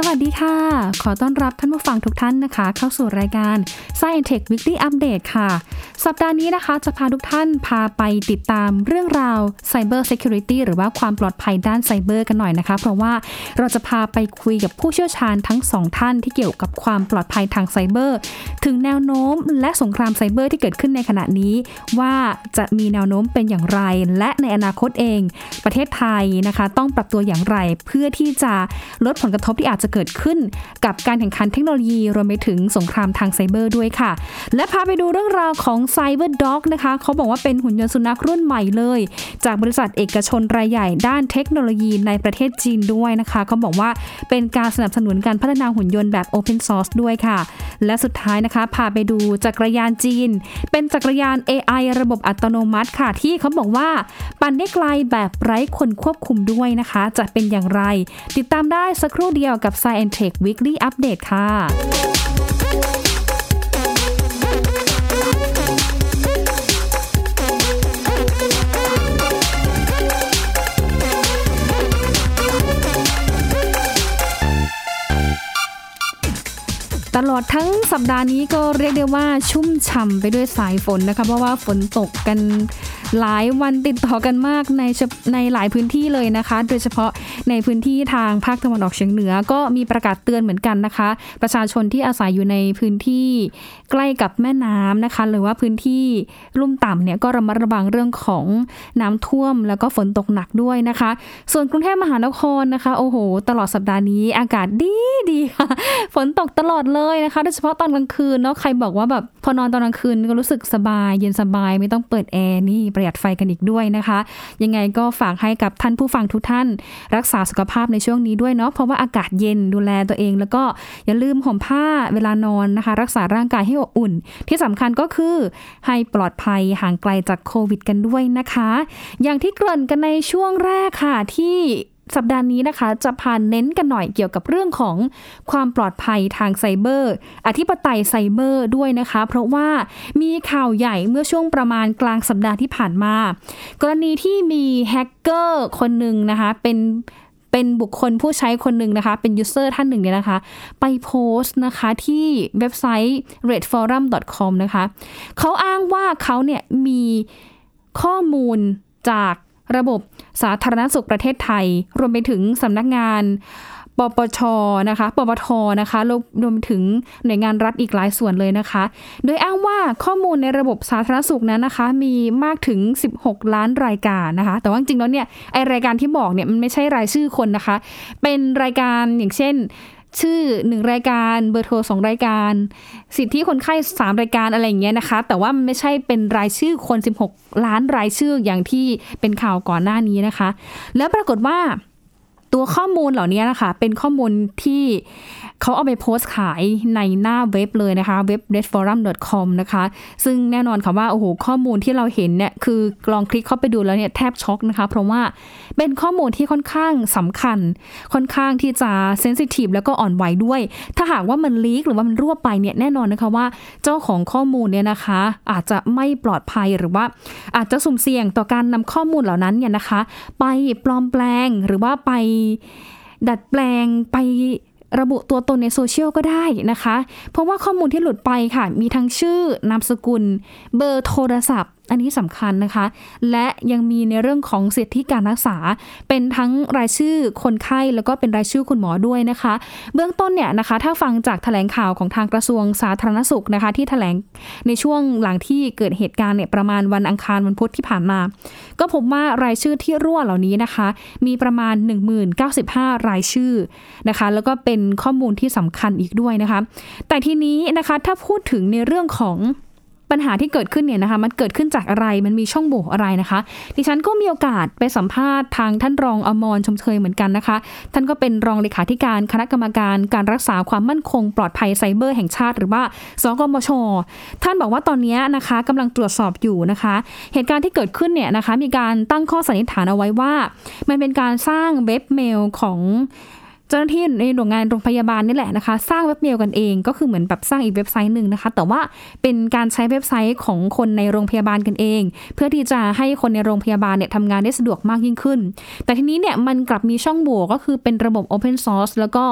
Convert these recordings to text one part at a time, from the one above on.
สวัสดีค่ะขอต้อนรับท่านผู้ฟังทุกท่านนะคะเข้าสู่รายการ Science Tech Weekly Update ค่ะสัปดาห์นี้นะคะจะพาทุกท่านพาไปติดตามเรื่องราว Cyber Security หรือว่าความปลอดภัยด้านไซเบอร์กันหน่อยนะคะเพราะว่าเราจะพาไปคุยกับผู้เชี่ยวชาญทั้ง2ท่านที่เกี่ยวกับความปลอดภัยทางไซเบอร์ถึงแนวโน้มและสงครามไซเบอร์ที่เกิดขึ้นในขณะนี้ว่าจะมีแนวโน้มเป็นอย่างไรและในอนาคตเองประเทศไทยนะคะต้องปรับตัวอย่างไรเพื่อที่จะลดผลกระทบที่อาจจะเกิดขึ้นกับการแข่งขันเทคโนโลยีรวมไปถึงสงครามทางไซเบอร์ด้วยค่ะและพาไปดูเรื่องราวของ Cyberdog นะคะเขาบอกว่าเป็นหุ่นยนต์สุนัขรุ่นใหม่เลยจากบริษัทเอกชนรายใหญ่ด้านเทคโนโลยีในประเทศจีนด้วยนะคะเขาบอกว่าเป็นการสนับสนุนการพัฒนาหุ่นยนต์แบบ Open Source ด้วยค่ะและสุดท้ายนะคะพาไปดูจักรยานจีนเป็นจักรยาน AI ระบบอัตโนมัติค่ะที่เขาบอกว่าปั่นได้ไกลแบบไร้คนควบคุมด้วยนะคะจะเป็นอย่างไรติดตามได้สักครู่เดียวกับ Science Tech Weekly Update ค่ะตลอดทั้งสัปดาห์นี้ก็เรียกได้ว่าชุ่มฉ่ำไปด้วยสายฝนนะคะเพราะว่าฝนตกกันหลายวันติดต่อกันมากในหลายพื้นที่เลยนะคะโดยเฉพาะในพื้นที่ทางภาคตะวันออกเฉียงเหนือก็มีประกาศเตือนเหมือนกันนะคะประชาชนที่อาศัยอยู่ในพื้นที่ใกล้กับแม่น้ำนะคะหรือว่าพื้นที่ลุ่มต่ำเนี่ยก็ระมัดระวังเรื่องของน้ำท่วมแล้วก็ฝนตกหนักด้วยนะคะส่วนกรุงเทพมหานครนะคะโอ้โหตลอดสัปดาห์นี้อากาศดีค่ะฝนตกตลอดเลยนะคะโดยเฉพาะตอนกลางคืนเนาะใครบอกว่าแบบพอนอนตอนกลางคืนก็รู้สึกสบายเย็นสบายไม่ต้องเปิดแอร์นี่ประหยัดไฟกันอีกด้วยนะคะยังไงก็ฝากให้กับท่านผู้ฟังทุกท่านรักษาสุขภาพในช่วงนี้ด้วยเนาะเพราะว่าอากาศเย็นดูแลตัวเองแล้วก็อย่าลืมห่มผ้าเวลานอนนะคะรักษาร่างกายให้อบอุ่นที่สำคัญก็คือให้ปลอดภัยห่างไกลจากโควิดกันด้วยนะคะอย่างที่เกริ่นกันในช่วงแรกค่ะที่สัปดาห์นี้นะคะจะพาเน้นกันหน่อยเกี่ยวกับเรื่องของความปลอดภัยทางไซเบอร์อธิปไตยไซเบอร์ด้วยนะคะเพราะว่ามีข่าวใหญ่เมื่อช่วงประมาณกลางสัปดาห์ที่ผ่านมากรณีที่มีแฮกเกอร์คนหนึ่งนะคะเป็นบุคคลผู้ใช้คนหนึ่งนะคะเป็นยูสเซอร์ท่านหนึ่งเนี่ยนะคะไปโพสต์นะคะที่เว็บไซต์ redforum.com นะคะเขาอ้างว่าเขาเนี่ยมีข้อมูลจากระบบสาธารณสุขประเทศไทยรวมไปถึงสำนักงานปปทนะคะรวมถึงหน่วยงานรัฐอีกหลายส่วนเลยนะคะโดยอ้างว่าข้อมูลในระบบสาธารณสุขนั้นนะคะมีมากถึง16ล้านรายการนะคะแต่ว่าจริงๆแล้วเนี่ยไอ้รายการที่บอกเนี่ยมันไม่ใช่รายชื่อคนนะคะเป็นรายการอย่างเช่นชื่อ1รายการเบอร์โทร2รายการสิทธิคนไข้3รายการอะไรอย่างเงี้ยนะคะแต่ว่ามันไม่ใช่เป็นรายชื่อคน16ล้านรายชื่ออย่างที่เป็นข่าวก่อนหน้านี้นะคะแล้วปรากฏว่าตัวข้อมูลเหล่านี้นะคะเป็นข้อมูลที่เขาเอาไปโพสต์ขายในหน้าเว็บเลยนะคะเว็บ redforum.com นะคะซึ่งแน่นอนค่ะว่าโอ้โหข้อมูลที่เราเห็นเนี่ยคือลองคลิกเข้าไปดูแล้วเนี่ยแทบช็อกนะคะเพราะว่าเป็นข้อมูลที่ค่อนข้างสำคัญค่อนข้างที่จะเซนซิทีฟแล้วก็อ่อนไหวด้วยถ้าหากว่ามันลีกหรือว่ามันรั่วไปเนี่ยแน่นอนนะคะว่าเจ้าของข้อมูลเนี่ยนะคะอาจจะไม่ปลอดภัยหรือว่าอาจจะสุ่มเสี่ยงต่อการนำข้อมูลเหล่านั้นเนี่ยนะคะไปปลอมแปลงหรือว่าไปดัดแปลงไประบุตัวตนในโซเชียลก็ได้นะคะเพราะว่าข้อมูลที่หลุดไปค่ะมีทั้งชื่อนามสกุลเบอร์โทรศัพท์อันนี้สำคัญนะคะและยังมีในเรื่องของสิทธิการรักษาเป็นทั้งรายชื่อคนไข้แล้วก็เป็นรายชื่อคุณหมอด้วยนะคะเบื้องต้นเนี่ยนะคะถ้าฟังจากแถลงข่าวของทางกระทรวงสาธารณสุขนะคะที่แถลงในช่วงหลังที่เกิดเหตุการณ์เนี่ยประมาณวันอังคารวันพุธที่ผ่านมาก็พบว่ารายชื่อที่รั่วเหล่านี้นะคะมีประมาณ 10,095 รายชื่อนะคะแล้วก็เป็นข้อมูลที่สำคัญอีกด้วยนะคะแต่ทีนี้นะคะถ้าพูดถึงในเรื่องของปัญหาที่เกิดขึ้นเนี่ยนะคะมันเกิดขึ้นจากอะไรมันมีช่องโหว่อะไรนะคะดิฉันก็มีโอกาสไปสัมภาษณ์ทางท่านรองอมรชมเชยเหมือนกันนะคะท่านก็เป็นรองเลขาธิการคณะกรรมการการรักษาความมั่นคงปลอดภัยไซเบอร์แห่งชาติหรือว่าสกมช.ท่านบอกว่าตอนนี้นะคะกำลังตรวจสอบอยู่นะคะเหตุการณ์ที่เกิดขึ้นเนี่ยนะคะมีการตั้งข้อสันนิษฐานเอาไว้ว่ามันเป็นการสร้างเว็บเมลของ เจ้าหน้าที่ในหน่วยงานโรงพยาบาลนี่แหละนะคะสร้างเว็บเมลกันเองก็คือเหมือนแบบสร้างอีกเว็บไซต์นึงนะคะแต่ว่าเป็นการใช้เว็บไซต์ของคนในโรงพยาบาลกันเองเพื่อที่จะให้คนในโรงพยาบาลเนี่ยทำงานได้สะดวกมากยิ่งขึ้นแต่ทีนี้เนี่ยมันกลับมีช่องโหว่ก็คือเป็นระบบ Open Source แล้วก็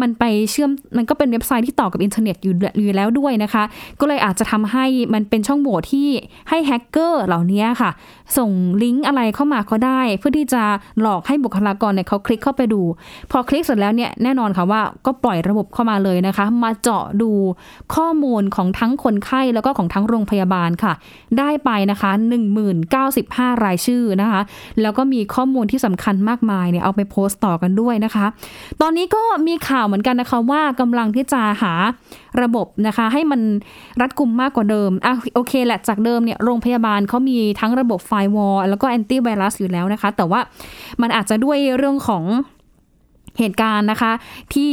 มันไปเชื่อมมันก็เป็นเว็บไซต์ที่ต่อกับอินเทอร์เน็ตอยู่แล้วด้วยนะคะก็เลยอาจจะทำให้มันเป็นช่องโหว่ที่ให้แฮกเกอร์เหล่านี้ค่ะส่งลิงก์อะไรเข้ามาก็ได้เพื่อที่จะหลอกให้บุคลากรเนี่ยเขาคลิกเข้าไปดูพอคลิกเสร็จแล้วเนี่ยแน่นอนค่ะว่าก็ปล่อยระบบเข้ามาเลยนะคะมาเจาะดูข้อมูลของทั้งคนไข้แล้วก็ของทั้งโรงพยาบาลค่ะได้ไปนะคะ 1,095 รายชื่อนะคะแล้วก็มีข้อมูลที่สำคัญมากมายเนี่ยเอาไปโพสต์ต่อกันด้วยนะคะตอนนี้ก็มีข่าวเหมือนกันนะคะว่ากำลังที่จะหาระบบนะคะให้มันรัดกุมมากกว่าเดิมอ่ะโอเคแหละจากเดิมเนี่ยโรงพยาบาลเขามีทั้งระบบไฟร์วอลแล้วก็แอนตี้ไวรัสอยู่แล้วนะคะแต่ว่ามันอาจจะด้วยเรื่องของเหตุการณ์นะคะที่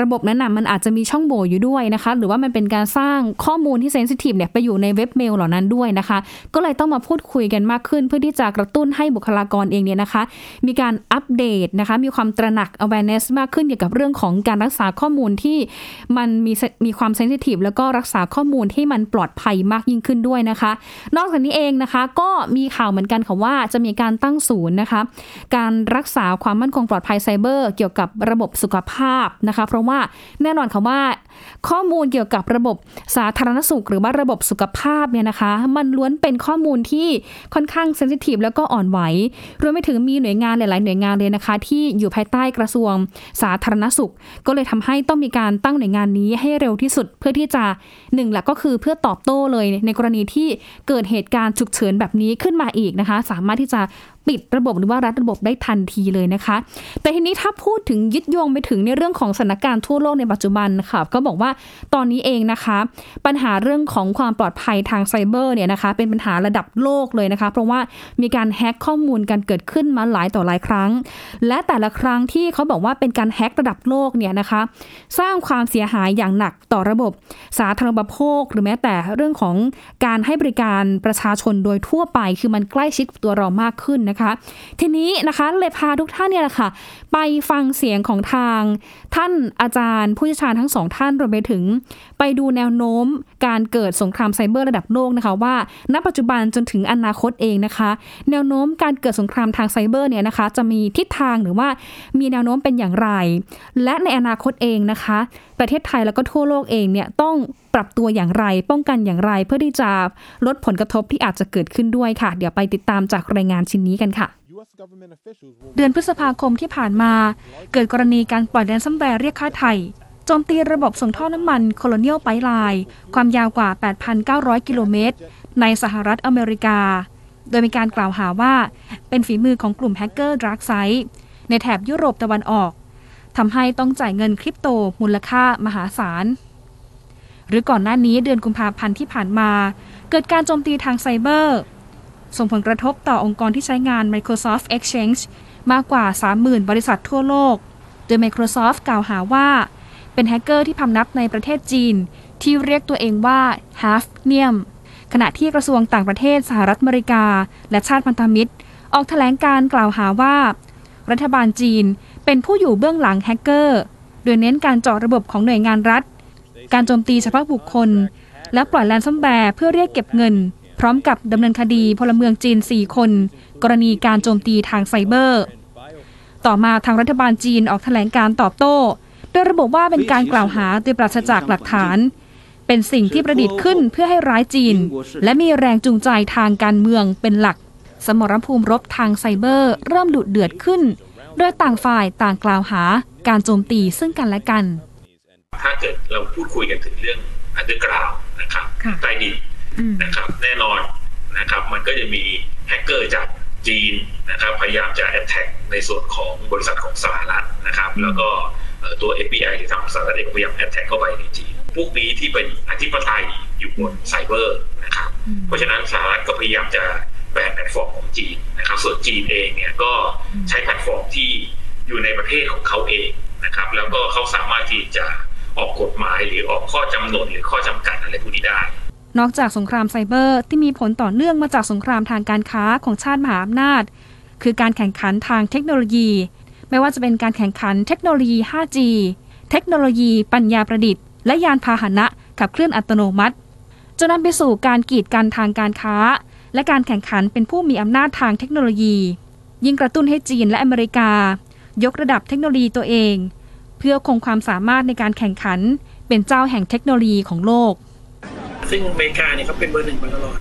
ระบบนั้นมันอาจจะมีช่องโหว่อยู่ด้วยนะคะหรือว่ามันเป็นการสร้างข้อมูลที่เซนซิทีฟเนี่ยไปอยู่ในเว็บเมลเหล่านั้นด้วยนะคะก็เลยต้องมาพูดคุยกันมากขึ้นเพื่อที่จะกระตุ้นให้บุคลากรเองเนี่ยนะคะมีการอัปเดตนะคะมีความตระหนัก awareness มากขึ้นเกี่ยวกับเรื่องของการรักษาข้อมูลที่มันมีความเซนซิทีฟแล้วก็รักษาข้อมูลให้มันปลอดภัยมากยิ่งขึ้นด้วยนะคะนอกจากนี้เองนะคะก็มีข่าวเหมือนกันค่ะว่าจะมีการตั้งศูนย์นะคะการรักษาความมั่นคงปลอดภัยไซเบอร์เกี่ยวกับระบบสุขภาพนะคะเพราะว่าแน่นอนค่ะว่าข้อมูลเกี่ยวกับระบบสาธารณสุขหรือว่าระบบสุขภาพเนี่ยนะคะมันล้วนเป็นข้อมูลที่ค่อนข้างเซนซิทีฟแล้วก็อ่อนไหวรวมไปถึงมีหน่วยงานหลายๆหน่วยงานเลยนะคะที่อยู่ภายใต้กระทรวงสาธารณสุขก็เลยทำให้ต้องมีการตั้งหน่วยงานนี้ให้เร็วที่สุดเพื่อที่จะหนึ่งหลักก็คือเพื่อตอบโต้เลยในกรณีที่เกิดเหตุการณ์ฉุกเฉินแบบนี้ขึ้นมาอีกนะคะสามารถที่จะปิดระบบหรือว่ารัดระบบได้ทันทีเลยนะคะแต่ทีนี้ถ้าพูดถึงยึดโยงไปถึงในเรื่องของสถานการณ์ทั่วโลกในปัจจุบันค่ะก็บอกว่าตอนนี้เองนะคะปัญหาเรื่องของความปลอดภัยทางไซเบอร์เนี่ยนะคะเป็นปัญหาระดับโลกเลยนะคะเพราะว่ามีการแฮ็กข้อมูลกันเกิดขึ้นมาหลายต่อหลายครั้งและแต่ละครั้งที่เขาบอกว่าเป็นการแฮ็กระดับโลกเนี่ยนะคะสร้างความเสียหายอย่างหนักต่อระบบสาธารณูปโภคหรือแม้แต่เรื่องของการให้บริการประชาชนโดยทั่วไปคือมันใกล้ชิดตัวเรามากขึ้นนะคะทีนี้นะคะเลยพาทุกท่านเนี่ยแหละค่ะไปฟังเสียงของทางท่านอาจารย์ผู้เชี่ยวชาญทั้งสองท่านรวมไปถึงไปดูแนวโน้มการเกิดสงครามไซเบอร์ระดับโลกนะคะว่าณปัจจุบันจนถึงอนาคตเองนะคะแนวโน้มการเกิดสงครามทางไซเบอร์เนี่ยนะคะจะมีทิศทางหรือว่ามีแนวโน้มเป็นอย่างไรและในอนาคตเองนะคะประเทศไทยแล้วก็ทั่วโลกเองเนี่ยต้องปรับตัวอย่างไรป้องกันอย่างไรเพื่อที่จะลดผลกระทบที่อาจจะเกิดขึ้นด้วยค่ะเดี๋ยวไปติดตามจากรายงานชิ้นนี้กันค่ะเดือนพฤษภาคมที่ผ่านมาเกิดกรณีการปล่อยแรนซัมแวร์เรียกค่าไถ่โจมตีระบบส่งท่อน้ำมันโคโลเนียลไพป์ไลน์ความยาวกว่า 8,900 กิโลเมตรในสหรัฐอเมริกาโดยมีการกล่าวหาว่าเป็นฝีมือของกลุ่มแฮกเกอร์ดาร์กไซด์ในแถบยุโรปตะวันออกทำให้ต้องจ่ายเงินคริปโตมูลค่ามหาศาลหรือก่อนหน้านี้เดือนกุมภาพันธ์ที่ผ่านมาเกิดการโจมตีทางไซเบอร์ส่งผลกระทบต่อองค์กรที่ใช้งาน Microsoft Exchange มากกว่า 30,000 บริษัททั่วโลกโดย Microsoft กล่าวหาว่าเป็นแฮกเกอร์ที่พำนักในประเทศจีนที่เรียกตัวเองว่า Hafnium ขณะที่กระทรวงต่างประเทศสหรัฐอเมริกาและชาติพันธมิตรออกแถลงการกล่าวหาว่ารัฐบาลจีนเป็นผู้อยู่เบื้องหลังแฮกเกอร์โดยเน้นการเจาะระบบของหน่วยงานรัฐการโจมตีเฉพาะบุคคลและปล่อยแรนซัมแวร์เพื่อเรียกเก็บเงินพร้อมกับดำเนินคดีพลเมืองจีน4คนกรณีการโจมตีทางไซเบอร์ต่อมาทางรัฐบาลจีนออกแถลงการตอบโต้โดยระบุว่าเป็นการกล่าวหาโดยปราศจากหลักฐานเป็นสิ่งที่ประดิษฐ์ขึ้นเพื่อให้ร้ายจีนและมีแรงจูงใจทางการเมืองเป็นหลักสมรภูมิรบทางไซเบอร์เริ่มดุเดือดขึ้นโดยต่างฝ่ายต่างกล่าวหาการโจมตีซึ่งกันและกันถ้าเกิดเราพูดคุยกันถึงเรื่องอันเดอร์กราวด์นะครับใต้ดินนะครับแน่นอนนะครับมันก็จะมีแฮกเกอร์จากจีนนะครับพยายามจะแอทแทคในส่วนของบริษัทของสหรัฐนะครับแล้วก็ตัว FBI ที่ทำสหรัฐเองพยายามแอทแทคเข้าไปในจีนพวกนี้ที่เป็นอธิปไตยอยู่บนไซเบอร์นะครับเพราะฉะนั้นสหรัฐก็พยายามจะแบนแพลตฟอร์มของจีนนะครับส่วนจีนเองเนี่ยก็ใช้แพลตฟอร์มที่อยู่ในประเทศของเขาเองนะครับแล้วก็เขาสามารถที่จะออกกฎหมายหรือออกข้อกำหนดหรือข้อจำกัดอะไรพวกนี้ได้นอกจากสงครามไซเบอร์ที่มีผลต่อเนื่องมาจากสงครามทางการค้าของชาติมหาอำนาจคือการแข่งขันทางเทคโนโลยี ไม่ว่าจะเป็นการแข่งขันเทคโนโลยี 5G เทคโนโลยีปัญญาประดิษฐ์และยานพาหนะขับเคลื่อนอัตโนมัติจนนำไปสู่การกีดกันทางการค้าและการแข่งขันเป็นผู้มีอำนาจทางเทคโนโลยียิ่งกระตุ้นให้จีนและอเมริกายกระดับเทคโนโลยีตัวเองเพื่อคงความสามารถในการแข่งขันเป็นเจ้าแห่งเทคโนโลยีของโลกซึ่งอเมริกาเนี่ยเขาเป็นเบอร์หนึ่งมาตลอด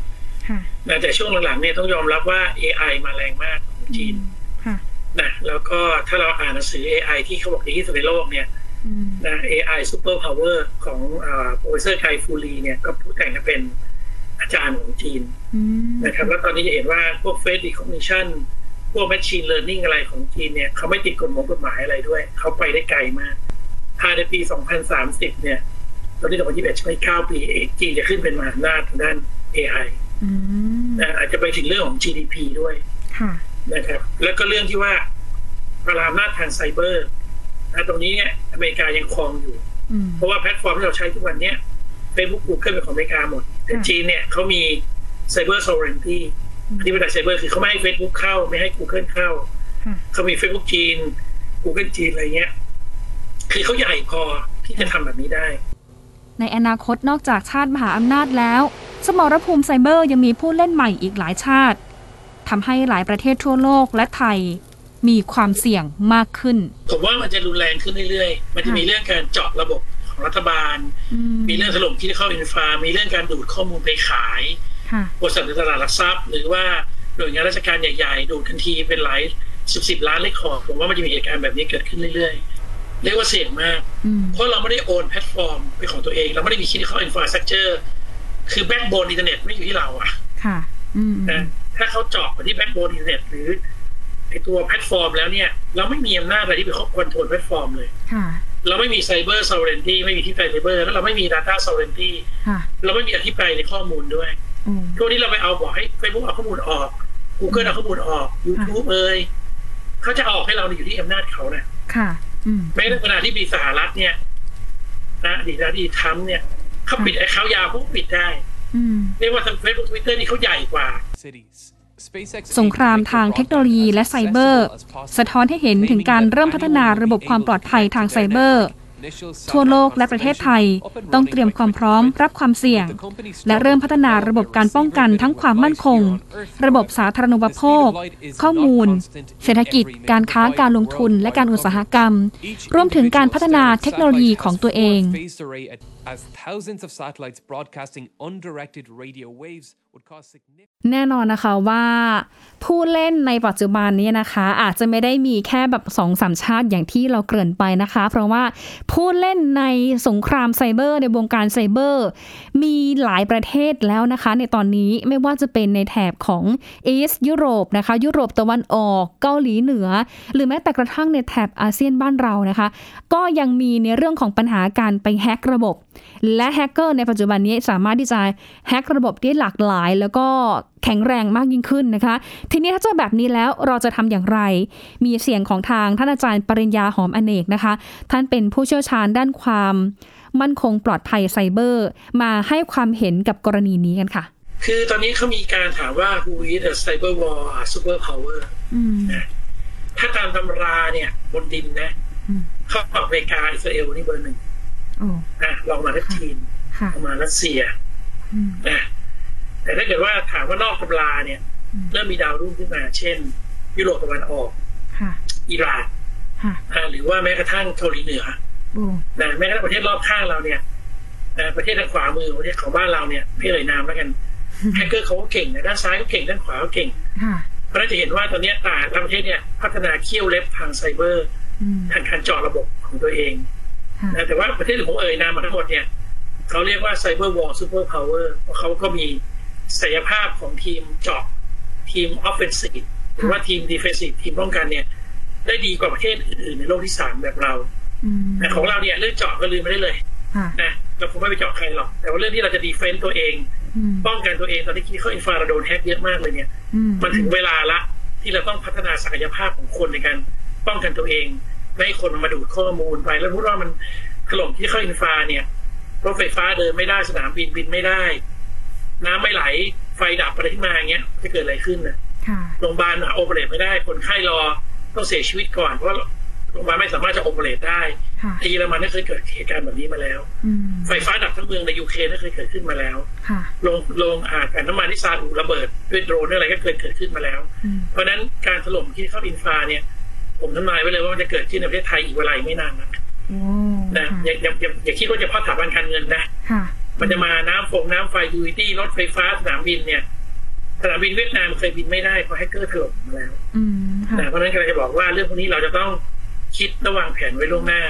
แต่ช่วงหลังๆเนี่ยต้องยอมรับว่า AI มาแรงมากของจีนนะแล้วก็ถ้าเราอ่านหนังสือ AI ที่เขาบอกดีที่สุดในโลกเนี่ยนะ AI Super Power ของโปรเฟสเซอร์ไคฟูรีเนี่ยก็ผู้แต่งเป็นอาจารย์ของจีนนะครับแล้วตอนนี้จะเห็นว่าพวก Face Recognition พวก Machine Learning อะไรของจีนเนี่ยเขาไม่ติดกฎหมายอะไรด้วยเขาไปได้ไกลมากภายในปี 2030 เนี่ยตอนนี้2021ใช้9ปีจีนจะขึ้นเป็นมหาอำนาจทางด้าน AI อาจจะไปถึงเรื่องของ GDP ด้วยนะครับแล้วก็เรื่องที่ว่าพลามนาทางไซเบอร์นะตรงนี้เนี่ยอเมริกายังครองอยู่เพราะว่าแพลตฟอร์มที่เราใช้ทุกวันเนี่ย Facebook Google เป็นของอเมริกาหมดแต่จีนเนี่ยเขามี Cyber Sovereignty ที่เป็นไซเบอร์คือเขาไม่ให้ Facebook เข้าไม่ให้ Google เข้าเขามี Facebook จีน Google จีนอะไรเงี้ยคือเขาใหญ่พอที่จะทำแบบนี้ได้ในอนาคตนอกจากชาติมหาอำนาจแล้วสมรภูมิไซเบอร์ยังมีผู้เล่นใหม่อีกหลายชาติทำให้หลายประเทศทั่วโลกและไทยมีความเสี่ยงมากขึ้นผมว่ามันจะรุนแรงขึ้นเรื่อยๆมันจะมีเรื่องการเจาะระบบของรัฐบาลมีเรื่องถล่มที่เข้าอินฟรามีเรื่องการดูดข้อมูลไปขายบริษัทในตลาดหลักทรัพย์หรือว่าหน่วยงานราชการใหญ่ๆดูดทันทีเป็นหลาย10 ล้านเลขขอผมว่ามันจะมีเหตุการณ์แบบนี้เกิดขึ้นเรื่อยๆเรียกว่าเสี่ยงมากเพราะเราไม่ได้โอนแพลตฟอร์มเป็นของตัวเองเราไม่ได้มีคิดเข้าอินฟราสตรัคเจอร์คือแบ็กโบนอินเทอร์เน็ตไม่อยู่ที่เราอะนะถ้าเขาเจาะไปที่แบ็กโบนอินเทอร์เน็ตหรือไอตัวแพลตฟอร์มแล้วเนี่ยเราไม่มีอำนาจอะไรที่ไปควบคุมแพลตฟอร์มเลยเราไม่มีไซเบอร์ซอเวเรนตี้ไม่มีที่ไซเบอร์แล้วเราไม่มี Data Sovereignty เราไม่มีอธิปไตยในข้อมูลด้วยช่วงนี้เราไปเอาบอกให้ Facebook เอาข้อมูลออก Google เอาข้อมูลออก YouTube เอ่ยเขาจะออกให้เราอยู่ที่อำนาจเขานะแม้ในขณะที่มีสหรัฐเนี่ยนะอดีตทรัมป์เนี่ยเขาปิดไอ้เขายาวพวกปิดได้เรียกว่าทาง Facebook Twitter นี่เขาใหญ่กว่าสงครามทางเทคโนโลยีและไซเบอร์สะท้อนให้เห็นถึงการเริ่มพัฒนาระบบความปลอดภัยทางไซเบอร์ทั่วโลกและประเทศไทยต้องเตรียมความพร้อมรับความเสี่ยงและเริ่มพัฒนาระบบการป้องกันทั้งความมั่นคงระบบสาธารณูปโภคข้อมูลเศรษฐกิจการค้าการลงทุนและการอุตสาหกรรมรวมถึงการพัฒนาเทคโนโลยีของตัวเองแน่นอนนะคะว่าผู้เล่นในปัจจุบันนี้นะคะอาจจะไม่ได้มีแค่แบบ 2-3 ชาติอย่างที่เราเกริ่นไปนะคะเพราะว่าผู้เล่นในสงครามไซเบอร์ในวงการไซเบอร์มีหลายประเทศแล้วนะคะในตอนนี้ไม่ว่าจะเป็นในแถบของอีสต์ยุโรปนะคะยุโรปตะวันออกเกาหลีเหนือหรือแม้แต่กระทั่งในแถบอาเซียนบ้านเรานะคะก็ยังมีในเรื่องของปัญหาการไปแฮกระบบและแฮกเกอร์ในปัจจุบันนี้สามารถที่จะแฮกระบบได้หลากหลายแล้วก็แข็งแรงมากยิ่งขึ้นนะคะทีนี้ถ้าเจอแบบนี้แล้วเราจะทำอย่างไรมีเสียงของทางท่านอาจารย์ปริญญาหอมอเนกนะคะท่านเป็นผู้เชี่ยวชาญด้านความมั่นคงปลอดภัยไซเบอร์มาให้ความเห็นกับกรณีนี้กันค่ะคือตอนนี้เขามีการถามว่า who is the cyber war super power ถ้าตามตำราเนี่ยบนดินนะเขาบอกอเมริกาอิสราเอลนี่เบอร์หนึ่งลองมาทักจีนลองมารัสเซียนะแต่ถ้าเกิดว่าถามว่านอกตำราเนี่ยเริ่มมีดาวรุ่งขึ้นมาเช่นยุโรปตะวันออกอิหร่านหรือว่าแม้กระทั่งเกาหลีเหนือนะแม้กระทั่งประเทศรอบข้างเราเนี่ยประเทศทางขวามือประเทศของบ้านเราเนี่ยพี่เอ่ยนามแล้วกันแฮกเกอร์เขาเก่งนะด้านซ้ายเขาเก่งด้านขวาเขาเก่งเพราะเราจะเห็นว่าตอนนี้ต่างประเทศเนี่ยพัฒนาเขี้ยวเล็บทางไซเบอร์ทางการเจาะระบบของตัวเองนะแต่ว่าประเทศของเอ่ยนามมาทั้งหมดเนี่ยเขาเรียกว่าไซเบอร์วอร์ซูเปอร์พาวเวอร์เพราะเขาก็มีศักยภาพของทีมเจาะทีมออฟเฟนซีฟหรือว่าทีมดีเฟนซีฟทีมป้องกันเนี่ยได้ดีกว่าประเทศอื่นๆในโลกที่3แบบเราแต่ของเราเนี่ยเรื่องเจาะก็ลืมไม่ได้เลยนะเราคงไม่ไปเจาะใครหรอกแต่ว่าเรื่องที่เราจะดีเฟนต์ตัวเองป้องกันตัวเองตอนนี้ที่เขาอินฟราโดนแฮกเยอะมากเลยเนี่ยมันถึงเวลาละที่เราต้องพัฒนาศักยภาพของคนในการป้องกันตัวเองไม่ให้คนมาดูดข้อมูลไปแล้วพูดว่ามันถล่มที่เขาอินฟราเนี่ยรถไฟฟ้าเดินไม่ได้สนามบินบินไม่ได้น้ำไม่ไหลไฟดับอะไรที่มาอย่างเงี้ยจะเกิดอะไรขึ้นนะโรงพยาบาลโอเปเรตไม่ได้คนไข้รอต้องเสียชีวิตก่อนเพราะ มันไม่สามารถจะโอเปเรตได้ที่เยอรมันก็เคยเกิดเหตุการณ์แบบนี้มาแล้วไฟฟ้าดับทั้งเมืองในยูเครนก็เคยเกิดขึ้นมาแล้วโรงกลั่นน้ำมันที่ซาอุระเบิดด้วยโดรนอะไรก็เคยเกิดขึ้นมาแล้วเพราะนั้นการถล่มที่เข้าอินฟราเนี่ยผมทำนายไว้เลยว่ามันจะเกิดขึ้นในประเทศไทยอีกเวลาไม่นานนะอย่าคิดว่าจะพอดถาวรการเงินนะมันจะมาน้ำไฟยูทิลิตี้รถไฟฟ้าสนามบินเนี่ยสนามบินเวียดนามเคยบินไม่ได้เพราะแฮกเกอร์ถล่มมาแล้วเพราะนั้นก็เลยจะบอกว่าเรื่องพวกนี้เราจะต้องคิดระวางแผนไว้ล่วงหน้า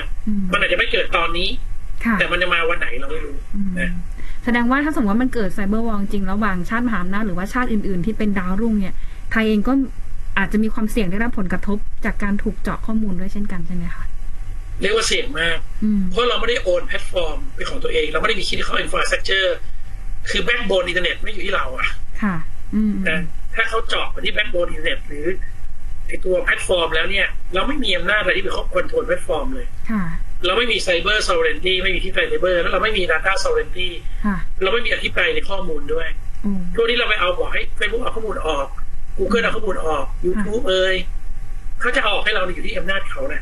มันอาจจะไม่เกิดตอนนี้แต่มันจะมาวันไหนเราไม่รู้นะแสดงว่าถ้าสมมติว่ามันเกิดไซเบอร์วอร์จริงระหว่างชาติมหาอำนาจหรือว่าชาติอื่นๆที่เป็นดาวรุ่งเนี่ยไทยเองก็อาจจะมีความเสี่ยงได้รับผลกระทบจากการถูกเจาะข้อมูลด้วยเช่นกันใช่ไหมคะเรียกว่าเสี่ยงมากเพราะเราไม่ได้โอนแพลตฟอร์มเป็นของตัวเองเราไม่ได้มีคิดเข้าอินฟราสตรัคเจอร์คือแบ็กโบนอินเทอร์เน็ตไม่อยู่ที่เราอะค่ะนะถ้าเขาเจาะไปที่แบ็กโบนอินเทอร์เน็ตหรือในตัวแพลตฟอร์มแล้วเนี่ยเราไม่มีอำนาจอะไรที่ไปควบคุมโทนแพลตฟอร์มเลยเราไม่มีไซเบอร์ซอเรนตี้ไม่มีที่ไซเบอร์แล้วเราไม่มี data sovereignty เราไม่มีอธิปไตยในข้อมูลด้วยช่วงนี้เราไปเอาบอกให้ Facebook เอาข้อมูลออก Google เอาข้อมูลออก YouTube เอ่ยเขาจะออกให้เราอยู่ที่อำนาจเขานะ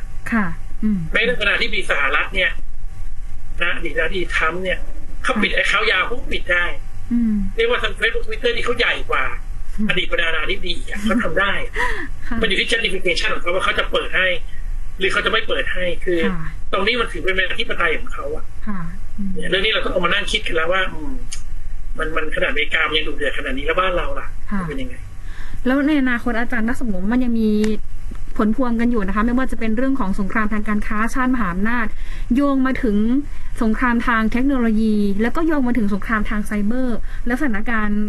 ไม่ในขณะที่มีสหรัฐเนี่ยนะดีนะที่ทำเนี่ยเขาปิดไอ้เขายาวเขาปิดได้เรียกว่าทาง Facebook Twitter นี่เขาใหญ่กว่าอดีตประธานาธิบดีเขาทำได้มันอยู่ที่ justification ของเขาว่าเขาจะเปิดให้หรือเขาจะไม่เปิดให้คือตรงนี้มันถือเป็นเมธีปไตยของเขาอะเรื่องนี้เราต้องเอามานั่งคิดกันแล้วว่ามันขนาดอเมริกายังดุเดือดขนาดนี้แล้วบ้านเราล่ะเป็นยังไงแล้วในอนาคตอาจารย์นักสมมติมันยังมีผลพวงกันอยู่นะคะไม่ว่าจะเป็นเรื่องของสงครามทางการค้าชาติมหาอำนาจโยงมาถึงสงครามทางเทคโนโลยีแล้วก็โยงมาถึงสงครามทางไซเบอร์และสถานการณ์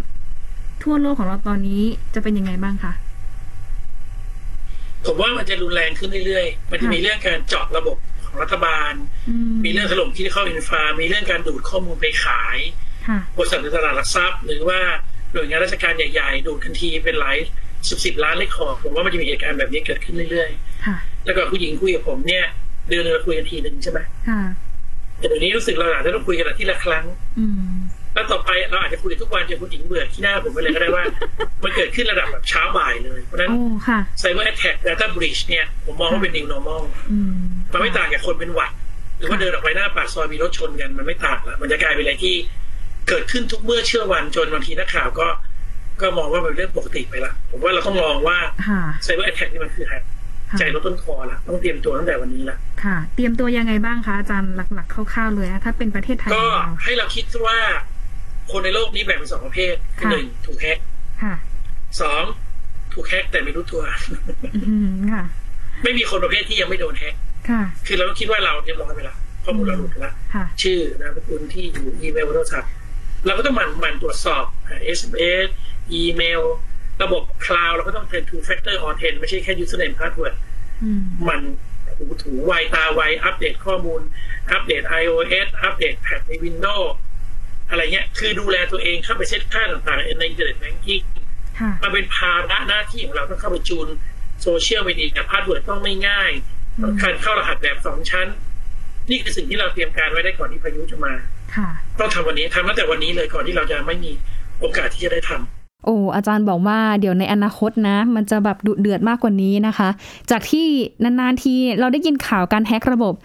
ทั่วโลกของเราตอนนี้จะเป็นยังไงบ้างคะผมว่ามันจะรุนแรงขึ้นเรื่อยๆมันจะมีเรื่องการเจาะระบบของรัฐบาลมีเรื่องถล่มที่เข้าอินฟรามีเรื่องการดูดข้อมูลไปขายบริษัทในตลาดหลักทรัพย์หรือว่าหน่วยงานราชการใหญ่ๆดูดทันทีเป็นหลาย10 ล้านเลขขอผมว่ามันจะมีเหตุการณ์แบบนี้เกิดขึ้นเรื่อยๆแล้วก็ผู้หญิงคุยกับผมเนี่ยเดือนนึงเราคุยกันทีหนึ่งใช่ไหมแต่เดี๋ยวนี้รู้สึกเราอาจจะต้องคุยกันทีละครั้งแล้วต่อไปเราอาจจะคุยทุกวันจนผู้หญิงเบื่อที่หน้าผมไปเลยก็ได้ว่ามันเกิดขึ้นระดับแบบเช้าบ่ายเลยเพราะนั้นไซเบอร์แอทแทค Data Breach เนี่ยผมมองว่าเป็น New Normal มันไม่ต่างกับคนเป็นหวัดหรือว่าเดินออกไปหน้าปากซอยมีรถชนกันมันไม่ต่างละมันจะกลายเป็นอะไรที่เกิดขึ้นทุกเมื่อเชื่อวันจนบางทีนักข่าวก็มองว่าเป็นเรื่องปกติไปละผมว่าเราต้องมองว่าไซเบอร์แอทแทคนี่มันคืออะไรใจลดต้นคอละต้องเตรียมตัวตั้งแต่วันนี้ละค่ะเตรียมตัวยังไงบ้างคะอาจารย์หลักๆคร่าวๆเลยถ้าเป็นประเทศไทยก็ให้เราคิดว่าคนในโลกนี้แบ่งเป็นสองประเภทคือหนึ่งถูกแฮกสองถูกแฮกแต่ไม่รู้ตัวไม่มีคนประเภทที่ยังไม่โดนแฮกคือเราคิดว่าเราเรียบร้อยไปละข้อมูลเราหลุดละชื่อนามสกุลที่อยู่อีเมลโทรศัพท์เราก็ต้องมันตรวจสอบ SMS อีเมลระบบคลาวด์เราก็ต้องเป็น two factor authentication ไม่ใช่แค่ username password มันถูไวตาไวอัปเดตข้อมูลอัปเดต iOS อัปเดตแพทใน Windowsอะไรเงี้ยคือดูแลตัวเองเข้าไปเซตค่าต่างๆในอินเทอร์เน็ตแบงกิ้งมาเป็นภาระหน้าที่ของเราต้องเข้าไปจูนโซเชียลมีเดียพาสเวิร์ดต้องไม่ง่ายต้องการเข้ารหัสแบบ2 ชั้นนี่คือสิ่งที่เราเตรียมการไว้ได้ก่อนที่พายุจะมาต้องทำวันนี้ทำตั้งแต่วันนี้เลยก่อนที่เราจะไม่มีโอกาสที่จะได้ทำโอ้อาจารย์บอกว่าเดี๋ยวในอนาคตนะมันจะแบบดุเดือดมากกว่านี้นะคะจากที่นานๆทีเราได้ยินข่าวการแฮกระบบ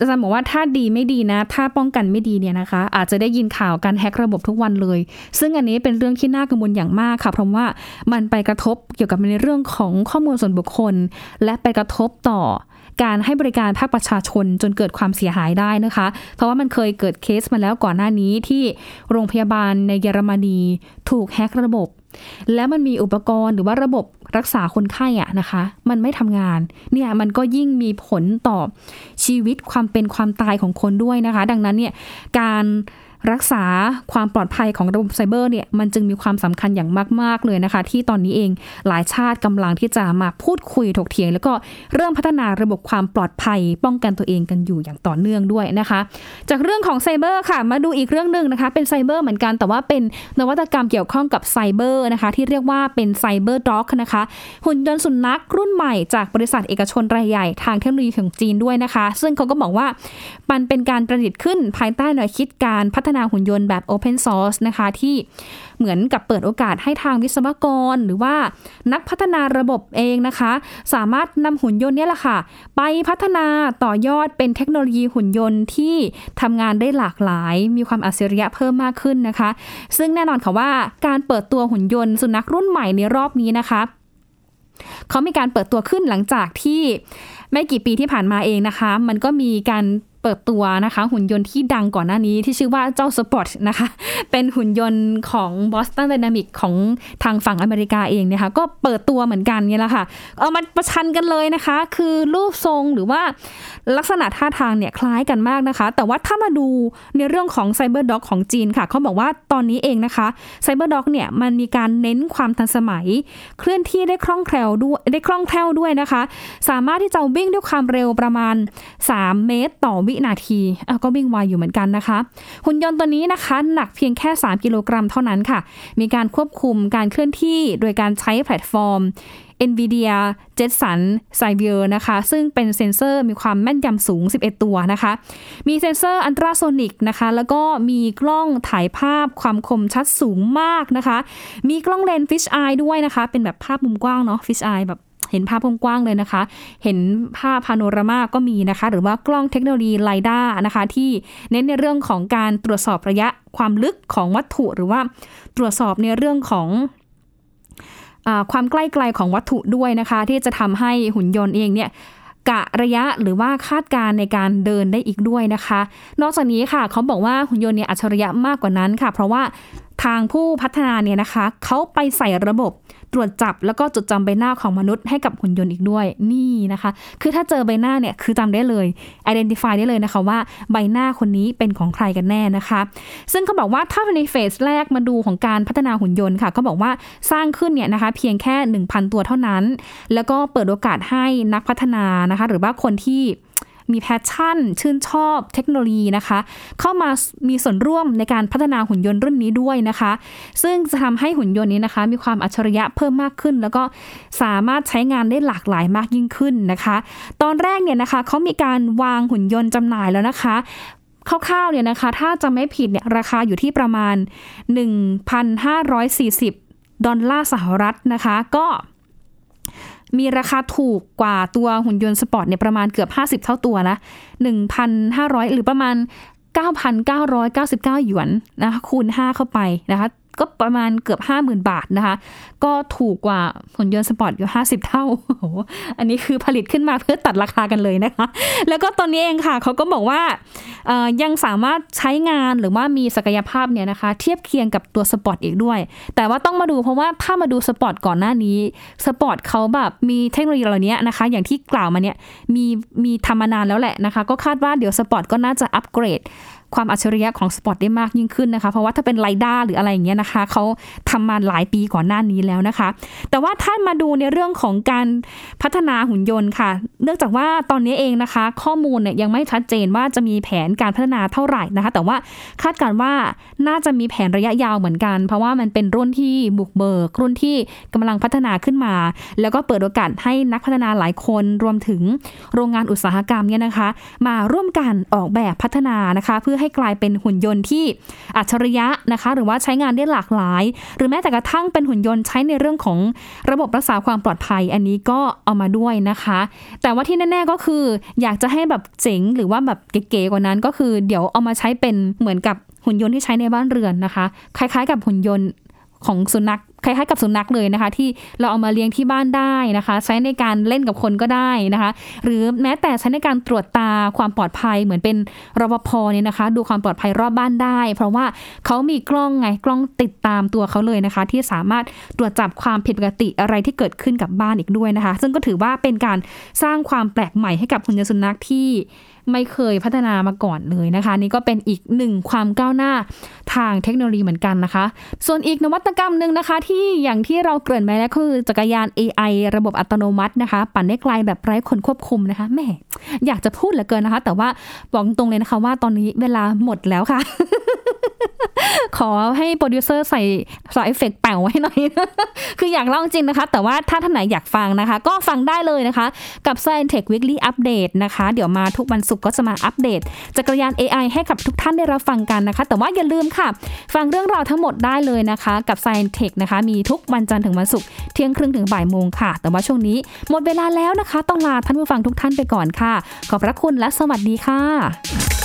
อาจารย์บอกว่าถ้าดีไม่ดีนะถ้าป้องกันไม่ดีเนี่ยนะคะอาจจะได้ยินข่าวการแฮกระบบทุกวันเลยซึ่งอันนี้เป็นเรื่องที่น่ากังวลอย่างมากค่ะเพราะว่ามันไปกระทบเกี่ยวกับในเรื่องของข้อมูลส่วนบุคคลและไปกระทบต่อการให้บริการภาคประชาชนจนเกิดความเสียหายได้นะคะเพราะว่ามันเคยเกิดเคสมาแล้วก่อนหน้านี้ที่โรงพยาบาลในเยอรมนีถูกแฮกระบบแล้วมันมีอุปกรณ์หรือว่าระบบรักษาคนไข้อะนะคะมันไม่ทำงานเนี่ยมันก็ยิ่งมีผลต่อชีวิตความเป็นความตายของคนด้วยนะคะดังนั้นเนี่ยการรักษาความปลอดภัยของระบบไซเบอร์เนี่ยมันจึงมีความสำคัญอย่างมากๆเลยนะคะที่ตอนนี้เองหลายชาติกำลังที่จะมาพูดคุยถกเถียงแล้วก็เริ่มพัฒนาระบบความปลอดภัยป้องกันตัวเองกันอยู่อย่างต่อเนื่องด้วยนะคะจากเรื่องของไซเบอร์ค่ะมาดูอีกเรื่องนึงนะคะเป็นไซเบอร์เหมือนกันแต่ว่าเป็นนวัตกรรมเกี่ยวข้องกับไซเบอร์นะคะที่เรียกว่าเป็น Cyberdog นะคะหุ่นยนต์สุนัขรุ่นใหม่จากบริษัทเอกชนรายใหญ่ทางเทคโนโลยีของจีนด้วยนะคะซึ่งเขาก็บอกว่ามันเป็นการประดิษฐ์ขึ้นภายใต้แนวคิดการพัฒ นาหุ่นยนต์แบบ Open Source นะคะที่เหมือนกับเปิดโอกาสให้ทางวิศวกรหรือว่านักพัฒนาระบบเองนะคะสามารถนำหุ่นยนต์เนี่ยแหละค่ะไปพัฒนาต่อยอดเป็นเทคโนโลยีหุ่นยนต์ที่ทำงานได้หลากหลายมีความอัจฉริยะเพิ่มมากขึ้นนะคะซึ่งแน่นอนค่ะว่าการเปิดตัวหุ่นยนต์สุนัขรุ่นใหม่ในรอบนี้นะคะเขามีการเปิดตัวขึ้นหลังจากที่ไม่กี่ปีที่ผ่านมาเองนะคะมันก็มีการเปิดตัวนะคะหุ่นยนต์ที่ดังก่อนหน้านี้ที่ชื่อว่าเจ้าสปอตนะคะเป็นหุ่นยนต์ของ Boston Dynamics ของทางฝั่งอเมริกาเองนะคะก็เปิดตัวเหมือนกันนี่แหละค่ะเอามาประชันกันเลยนะคะคือรูปทรงหรือว่าลักษณะท่าทางเนี่ยคล้ายกันมากนะคะแต่ว่าถ้ามาดูในเรื่องของ Cyberdog ของจีนค่ะเขาบอกว่าตอนนี้เองนะคะ Cyberdog เนี่ยมันมีการเน้นความทันสมัยเคลื่อนที่ได้คล่องแคล่วด้วยนะคะสามารถที่จะวิ่งด้วยความเร็วประมาณ3เมตรต่อวินาทีก็วิ่งไวอยู่เหมือนกันนะคะหุ่นยนต์ตัวนี้นะคะหนักเพียงแค่3กิโลกรัมเท่านั้นค่ะมีการควบคุมการเคลื่อนที่โดยการใช้แพลตฟอร์ม Nvidia Jetson Xavier นะคะซึ่งเป็นเซ็นเซอร์มีความแม่นยำสูง11ตัวนะคะมีเซ็นเซอร์อัลตราโซนิกนะคะแล้วก็มีกล้องถ่ายภาพความคมชัดสูงมากนะคะมีกล้องเลนส์ฟิชไอด้วยนะคะเป็นแบบภาพมุมกว้างเนาะฟิชไอแบบเห็นภาพกว้างๆเลยนะคะเห็นภาพพาโนรามาก็มีนะคะหรือว่ากล้องเทคโนโลยีไลด้านะคะที่เน้นในเรื่องของการตรวจสอบระยะความลึกของวัตถุหรือว่าตรวจสอบในเรื่องของความใกล้ไกลของวัตถุด้วยนะคะที่จะทำให้หุ่นยนต์เองเนี่ยกะระยะหรือว่าคาดการณ์ในการเดินได้อีกด้วยนะคะนอกจากนี้ค่ะเขาบอกว่าหุ่นยนต์เนี่ยอัจฉริยะมากกว่านั้นค่ะเพราะว่าทางผู้พัฒนาเนี่ยนะคะเขาไปใส่ระบบตรวจจับแล้วก็จดจำใบหน้าของมนุษย์ให้กับหุ่นยนต์อีกด้วยนี่นะคะคือถ้าเจอใบหน้าเนี่ยคือจำได้เลย identify ได้เลยนะคะว่าใบหน้าคนนี้เป็นของใครกันแน่นะคะซึ่งเขาบอกว่าถ้าในเฟสแรกมาดูของการพัฒนาหุ่นยนต์ค่ะเขาบอกว่าสร้างขึ้นเนี่ยนะคะเพียงแค่ 1,000 ตัวเท่านั้นแล้วก็เปิดโอกาสให้นักพัฒนานะคะหรือว่าคนที่มีแพชชั่นชื่นชอบเทคโนโลยีนะคะเข้ามามีส่วนร่วมในการพัฒนาหุ่นยนต์รุ่นนี้ด้วยนะคะซึ่งจะทำให้หุ่นยนต์นี้นะคะมีความอัจฉริยะเพิ่มมากขึ้นแล้วก็สามารถใช้งานได้หลากหลายมากยิ่งขึ้นนะคะตอนแรกเนี่ยนะคะเขามีการวางหุ่นยนต์จำหน่ายแล้วนะคะคร่าวๆเนี่ยนะคะถ้าจำไม่ผิดเนี่ยราคาอยู่ที่ประมาณ $1,540 ดอลลาร์สหรัฐนะคะก็มีราคาถูกกว่าตัวหุ่นยนต์สปอร์ตเนี่ยประมาณเกือบ50เท่าตัวนะ 1,500 หรือประมาณ 9,999 หยวนนะคะคูณ5เข้าไปนะคะก็ประมาณเกือบ 50,000 บาทนะคะก็ถูกกว่าหุ่นยนต์สปอร์ตอยู่50เท่าโอ้โหอันนี้คือผลิตขึ้นมาเพื่อตัดราคากันเลยนะคะแล้วก็ตอนนี้เองค่ะเขาก็บอกว่ายังสามารถใช้งานหรือว่ามีศักยภาพเนี่ยนะคะเทียบเคียงกับตัวสปอร์ตอีกด้วยแต่ว่าต้องมาดูเพราะว่าถ้ามาดูสปอร์ตก่อนหน้านี้สปอร์ตเขาแบบมีเทคโนโลยีเหล่านี้นะคะอย่างที่กล่าวมาเนี่ยมีทำมานานแล้วแหละนะคะก็คาดว่าเดี๋ยวสปอร์ตก็น่าจะอัปเกรดความอัจฉริยะของสปอร์ตได้มากยิ่งขึ้นนะคะเพราะว่าถ้าเป็นไรด้าหรืออะไรอย่างเงี้ยนะคะเขาทำมาหลายปีก่อนหน้านี้แล้วนะคะแต่ว่าถ้ามาดูในเรื่องของการพัฒนาหุ่นยนต์ค่ะเนื่องจากว่าตอนนี้เองนะคะข้อมูลเนี่ยยังไม่ชัดเจนว่าจะมีแผนการพัฒนาเท่าไหร่นะคะแต่ว่าคาดการณ์ว่าน่าจะมีแผนระยะยาวเหมือนกันเพราะว่ามันเป็นรุ่นที่บุกเบิกรุ่นที่กำลังพัฒนาขึ้นมาแล้วก็เปิดโอกาสให้นักพัฒนาหลายคนรวมถึงโรงงานอุตสาหกรรมเนี่ยนะคะมาร่วมกันออกแบบพัฒนานะคะเพื่อให้กลายเป็นหุ่นยนต์ที่อัจฉริยะนะคะหรือว่าใช้งานได้หลากหลายหรือแม้แต่กระทั่งเป็นหุ่นยนต์ใช้ในเรื่องของระบบรักษาความปลอดภัยอันนี้ก็เอามาด้วยนะคะแต่ว่าที่แน่ๆก็คืออยากจะให้แบบเจ๋งหรือว่าแบบเก๋ๆกว่านั้นก็คือเดี๋ยวเอามาใช้เป็นเหมือนกับหุ่นยนต์ที่ใช้ในบ้านเรือนนะคะคล้ายๆกับหุ่นยนต์ของสุนัขคล้ายๆกับสุนัขเลยนะคะที่เราเอามาเลี้ยงที่บ้านได้นะคะใช้ในการเล่นกับคนก็ได้นะคะหรือแม้แต่ใช้ในการตรวจตาความปลอดภัยเหมือนเป็นรปภเนี่ยนะคะดูความปลอดภัยรอบบ้านได้เพราะว่าเขามีกล้องไงกล้องติดตามตัวเขาเลยนะคะที่สามารถตรวจจับความผิดปกติอะไรที่เกิดขึ้นกับบ้านอีกด้วยนะคะซึ่งก็ถือว่าเป็นการสร้างความแปลกใหม่ให้กับหุ่นยนต์สุนัขที่ไม่เคยพัฒนามาก่อนเลยนะคะนี่ก็เป็นอีกหนึ่งความก้าวหน้าทางเทคโนโลยีเหมือนกันนะคะส่วนอีกนวัตกรรมนึงนะคะที่อย่างที่เราเกริ่นไปแล้วคือจักรยาน AI ระบบอัตโนมัตินะคะปั่นได้ไกลแบบไร้คนควบคุมนะคะแม่อยากจะพูดเหลือเกินนะคะแต่ว่าบอกตรงเลยนะคะว่าตอนนี้เวลาหมดแล้วค่ะ ขอให้โปรดิวเซอร์ใส่ซาวด์เอฟเฟคต์แป๋วไว้หน่อยคืออยากเล่าจริงนะคะแต่ว่าถ้าท่านไหนอยากฟังนะคะก็ฟังได้เลยนะคะกับ Science Tech Weekly Update นะคะเดี๋ยวมาทุกวันศุกร์ก็จะมาอัปเดตจักรยาน AI ให้กับทุกท่านได้รับฟังกันนะคะแต่ว่าอย่าลืมค่ะฟังเรื่องราวทั้งหมดได้เลยนะคะกับ Science Tech นะคะมีทุกวันจันทร์ถึงวันศุกร์เที่ยงครึ่งถึงบ่ายโมงค่ะแต่ว่าช่วงนี้หมดเวลาแล้วนะคะต้องลาท่านผู้ฟังทุกท่านไปก่อนค่ะขอบพระคุณและสวัสดีค่ะ